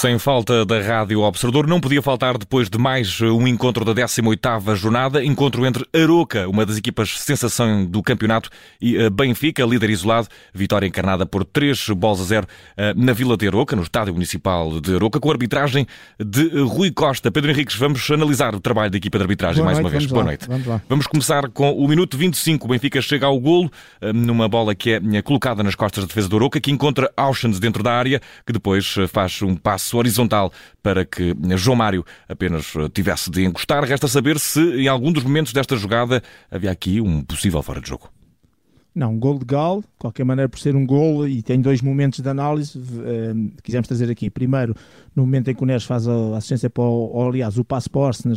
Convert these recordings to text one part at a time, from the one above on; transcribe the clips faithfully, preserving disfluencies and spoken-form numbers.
Sem falta da Rádio Observador, não podia faltar depois de mais um encontro da décima oitava jornada, encontro entre Arouca, uma das equipas sensação do campeonato, e Benfica, líder isolado, vitória encarnada por três bolas a zero na Vila de Arouca, no estádio municipal de Arouca, com a arbitragem de Rui Costa. Pedro Henriques, vamos analisar o trabalho da equipa de arbitragem mais uma vez. Boa noite. Vamos lá. Vamos começar com o minuto vinte e cinco. O Benfica chega ao golo, numa bola que é colocada nas costas da defesa de Arouca, que encontra Auchens dentro da área, que depois faz um passo horizontal para que João Mário apenas tivesse de encostar. Resta saber se em algum dos momentos desta jogada havia aqui um possível fora de jogo. Não, um golo legal, de qualquer maneira, por ser um golo, e tem dois momentos de análise eh, quisemos trazer aqui. Primeiro, no momento em que o Neres faz a assistência para o, ou, aliás, o passo para o Orson,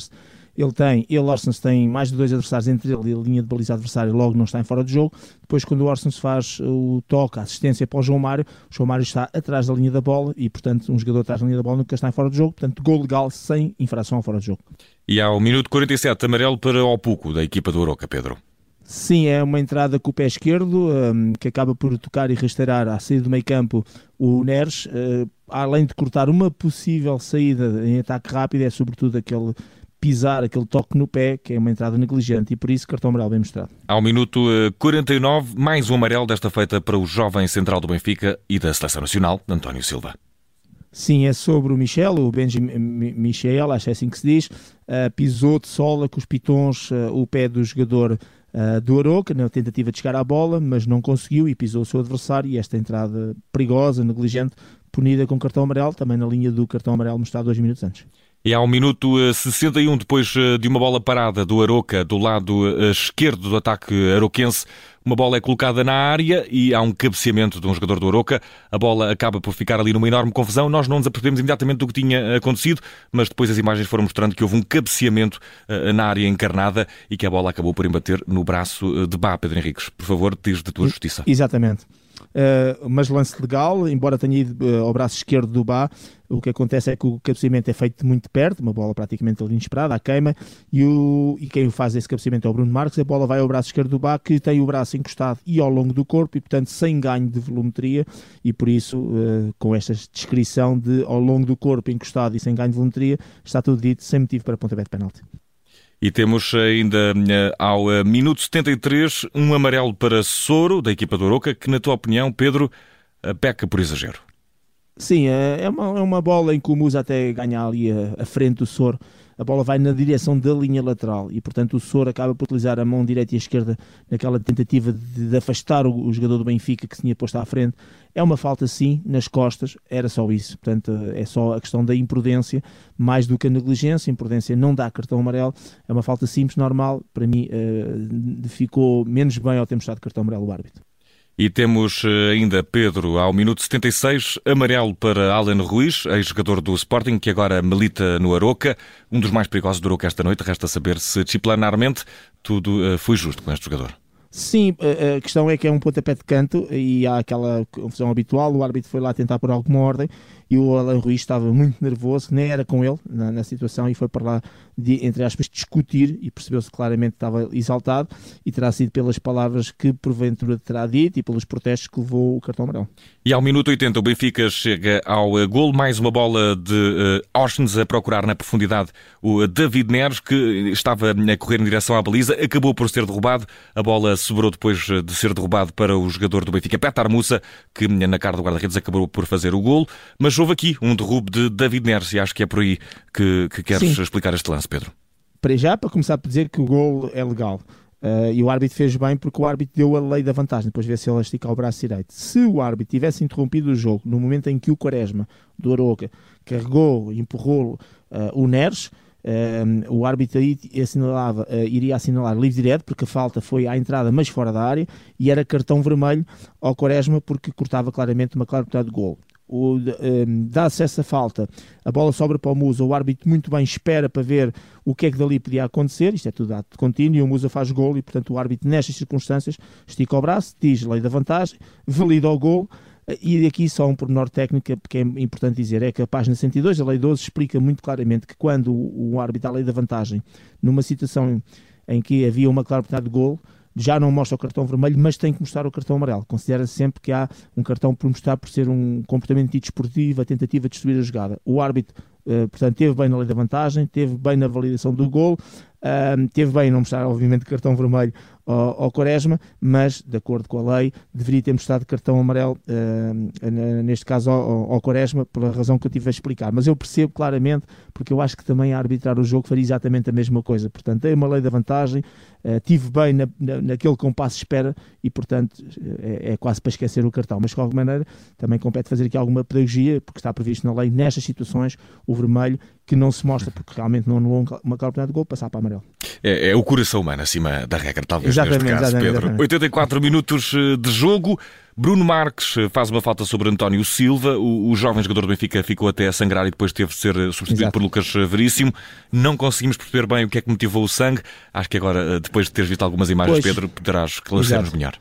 ele tem, ele Orson tem mais de dois adversários entre ele e a linha de baliza adversária, logo não está em fora de jogo. Depois, quando o Orson faz o toque, a assistência para o João Mário, o João Mário está atrás da linha da bola e, portanto, um jogador atrás da linha da bola nunca está em fora de jogo. Portanto, golo legal sem infração ao fora de jogo. E ao minuto quarenta e sete, amarelo para o Puco, da equipa do Arouca, Pedro. Sim, é uma entrada com o pé esquerdo, um, que acaba por tocar e rasteirar à saída do meio campo o Neres, uh, além de cortar uma possível saída em ataque rápido, é sobretudo aquele pisar, aquele toque no pé, que é uma entrada negligente, e por isso cartão amarelo bem mostrado. Ao minuto quarenta e nove, mais um amarelo, desta feita para o jovem central do Benfica e da Seleção Nacional, António Silva. Sim, é sobre o Michel, o Benji Michel, acho que é assim que se diz, uh, pisou de sola com os pitons uh, o pé do jogador Uh, do Arouca, na tentativa de chegar à bola, mas não conseguiu e pisou o seu adversário, e esta entrada perigosa, negligente, punida com cartão amarelo, também na linha do cartão amarelo mostrado dois minutos antes. E ao minuto sessenta e um, depois de uma bola parada do Arouca, do lado esquerdo do ataque arouquense, uma bola é colocada na área e há um cabeceamento de um jogador do Arouca. A bola acaba por ficar ali numa enorme confusão. Nós não nos apercebemos imediatamente do que tinha acontecido, mas depois as imagens foram mostrando que houve um cabeceamento na área encarnada e que a bola acabou por embater no braço de Bá. Pedro Henriques, por favor, diz de tua justiça. Exatamente. Uh, mas lance legal, embora tenha ido uh, ao braço esquerdo do Bá, o que acontece é que o cabeceamento é feito de muito perto, uma bola praticamente ali inesperada, à queima, e, o, e quem faz esse cabeceamento é o Bruno Marques. A bola vai ao braço esquerdo do Bá, que tem o braço encostado e ao longo do corpo, e portanto sem ganho de volumetria, e por isso uh, com esta descrição de ao longo do corpo encostado e sem ganho de volumetria, está tudo dito, sem motivo para pontapé de penalti. E temos ainda ao minuto setenta e três um amarelo para Soro, da equipa do Arouca, que na tua opinião, Pedro, peca por exagero. Sim, é uma, é uma bola em que o Musa até ganha ali a, a frente do Soro. A bola vai na direção da linha lateral e, portanto, o Soro acaba por utilizar a mão direita e a esquerda naquela tentativa de, de afastar o, o jogador do Benfica que se tinha posto à frente. É uma falta, sim, nas costas, era só isso. Portanto, é só a questão da imprudência, mais do que a negligência. A imprudência não dá cartão amarelo, é uma falta simples, normal. Para mim, uh, ficou menos bem ao ter mostrado cartão amarelo o árbitro. E temos ainda, Pedro, ao minuto setenta e seis, amarelo para Alan Ruiz, ex-jogador do Sporting, que agora milita no Arouca, um dos mais perigosos do Arouca esta noite. Resta saber se disciplinarmente tudo foi justo com este jogador. Sim, a questão é que é um pontapé de canto e há aquela confusão habitual, o árbitro foi lá tentar por alguma ordem e o Alan Ruiz estava muito nervoso, nem era com ele na, na situação, e foi para lá, de, entre aspas, discutir, e percebeu-se claramente que estava exaltado, e terá sido pelas palavras que porventura terá dito e pelos protestos que levou o cartão amarelo. E ao minuto oitenta o Benfica chega ao golo, mais uma bola de uh, Auchens a procurar na profundidade o David Neres, que estava a correr em direção à baliza, acabou por ser derrubado, a bola sobrou depois de ser derrubado para o jogador do Benfica, Petar Musa, que na cara do guarda-redes acabou por fazer o golo, mas houve aqui um derrube de David Neres e acho que é por aí que, que queres Sim. explicar este lance, Pedro. Para já, para começar por dizer que o golo é legal. Uh, e o árbitro fez bem, porque o árbitro deu a lei da vantagem, depois vê se ele estica o braço direito. Se o árbitro tivesse interrompido o jogo no momento em que o Quaresma do Arouca carregou e empurrou uh, o Neres, Um, o árbitro aí assinalava, uh, iria assinalar livre direto, porque a falta foi à entrada mas fora da área, e era cartão vermelho ao Quaresma porque cortava claramente uma clara oportunidade de golo. O, um, dá-se essa falta, a bola sobra para o Musa, o árbitro muito bem espera para ver o que é que dali podia acontecer, isto é tudo dado contínuo, e o Musa faz golo, e portanto o árbitro nestas circunstâncias estica o braço, diz lei da vantagem, valida o golo. E aqui só um pormenor técnico que é importante dizer, é que a página cento e dois da Lei doze explica muito claramente que quando o árbitro dá a lei da vantagem numa situação em que havia uma clara oportunidade de golo, já não mostra o cartão vermelho, mas tem que mostrar o cartão amarelo. Considera-se sempre que há um cartão por mostrar por ser um comportamento desportivo, a tentativa de destruir a jogada. O árbitro, uh, portanto, teve bem na lei da vantagem, teve bem na validação do golo, uh, teve bem não mostrar, obviamente, cartão vermelho ao, ao Quaresma, mas, de acordo com a lei, deveria ter mostrado cartão amarelo, uh, neste caso ao, ao Quaresma, pela razão que eu tive a explicar. Mas eu percebo claramente, porque eu acho que também a arbitrar o jogo faria exatamente a mesma coisa. Portanto, tem uma lei da vantagem, uh, tive bem na, na, naquele compasso de espera e, portanto, é, é quase para esquecer o cartão. Mas, de qualquer maneira, também compete fazer aqui alguma pedagogia, porque está previsto na lei, nestas situações, o vermelho, que não se mostra, porque realmente não anulou uma oportunidade de gol, passar para amarelo. É, é o coração humano acima da regra, talvez, exatamente, neste caso, Pedro. Exatamente. oitenta e quatro minutos de jogo. Bruno Marques faz uma falta sobre António Silva. O, o jovem jogador do Benfica ficou até a sangrar e depois teve de ser substituído, exato, por Lucas Veríssimo. Não conseguimos perceber bem o que é que motivou o sangue. Acho que agora, depois de teres visto algumas imagens, pois, Pedro, poderás esclarecer-nos melhor.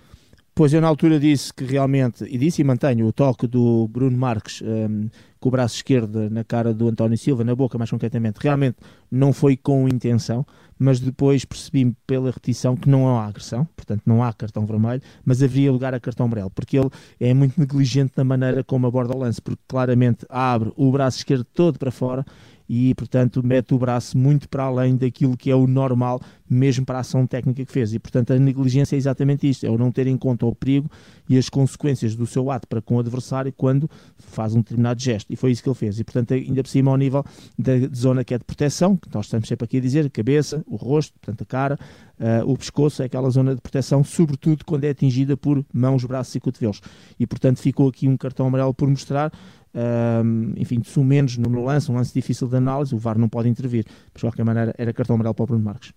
Pois, eu na altura disse que realmente, e disse e mantenho, o toque do Bruno Marques um, com o braço esquerdo na cara do António Silva, na boca mais concretamente, realmente não foi com intenção, mas depois percebi pela repetição que não há agressão, portanto não há cartão vermelho, mas havia lugar a cartão amarelo, porque ele é muito negligente na maneira como aborda o lance, porque claramente abre o braço esquerdo todo para fora e, portanto, mete o braço muito para além daquilo que é o normal, mesmo para a ação técnica que fez. E, portanto, a negligência é exatamente isto, é o não ter em conta o perigo e as consequências do seu ato para com o adversário quando faz um determinado gesto. E foi isso que ele fez. E, portanto, ainda por cima, ao nível da zona que é de proteção, que nós estamos sempre aqui a dizer, a cabeça, o rosto, portanto, a cara, uh, o pescoço, é aquela zona de proteção, sobretudo quando é atingida por mãos, braços e cotovelos. E, portanto, ficou aqui um cartão amarelo por mostrar. Um, enfim, de sumenos no lance, um lance difícil de análise, o V A R não pode intervir, mas de qualquer maneira era cartão amarelo para o Bruno Marques.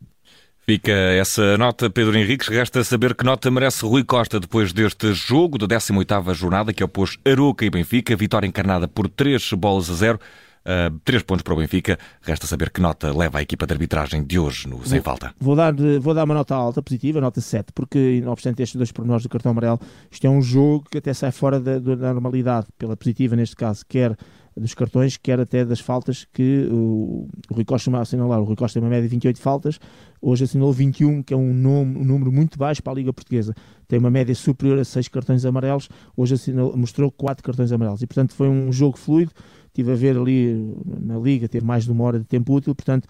Fica essa nota, Pedro Henriques. Resta saber que nota merece Rui Costa depois deste jogo da décima oitava jornada, que opôs Arouca e Benfica, vitória encarnada por três bolas a zero, uh, três pontos para o Benfica. Resta saber que nota leva a equipa de arbitragem de hoje no Sem Falta. Vou dar, vou dar uma nota alta, positiva, nota sete, porque não obstante estes dois pormenores do cartão amarelo, isto é um jogo que até sai fora da, da normalidade, pela positiva neste caso, quer dos cartões, quer até das faltas que o, o Rui Costa chamava a assinalar. O Rui Costa tem uma média de vinte e oito faltas, hoje assinalou vinte e um, que é um, nome, um número muito baixo para a Liga Portuguesa. Tem uma média superior a seis cartões amarelos, hoje assinalou, mostrou quatro cartões amarelos. E, portanto, foi um jogo fluido. Estive a ver ali na Liga, teve mais de uma hora de tempo útil, portanto,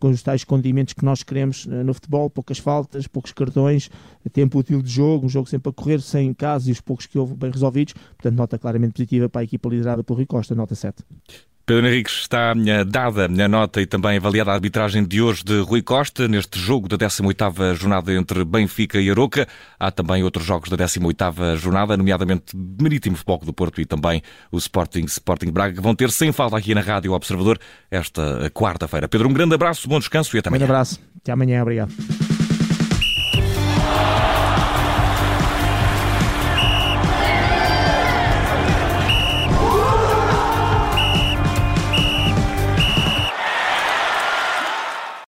com os tais condimentos que nós queremos no futebol, poucas faltas, poucos cartões, tempo útil de jogo, um jogo sempre a correr, sem casos e os poucos que houve bem resolvidos, portanto, nota claramente positiva para a equipa liderada por Rui Costa, nota sete. Pedro Henriques, está dada a nota e também avaliada a arbitragem de hoje de Rui Costa neste jogo da décima oitava jornada entre Benfica e Arouca. Há também outros jogos da décima oitava jornada, nomeadamente Marítimo, Futebol Clube do Porto e também o Sporting, Sporting Braga, que vão ter Sem Falta aqui na Rádio Observador esta quarta-feira. Pedro, um grande abraço, bom descanso e até amanhã. Um grande abraço, até amanhã, obrigado.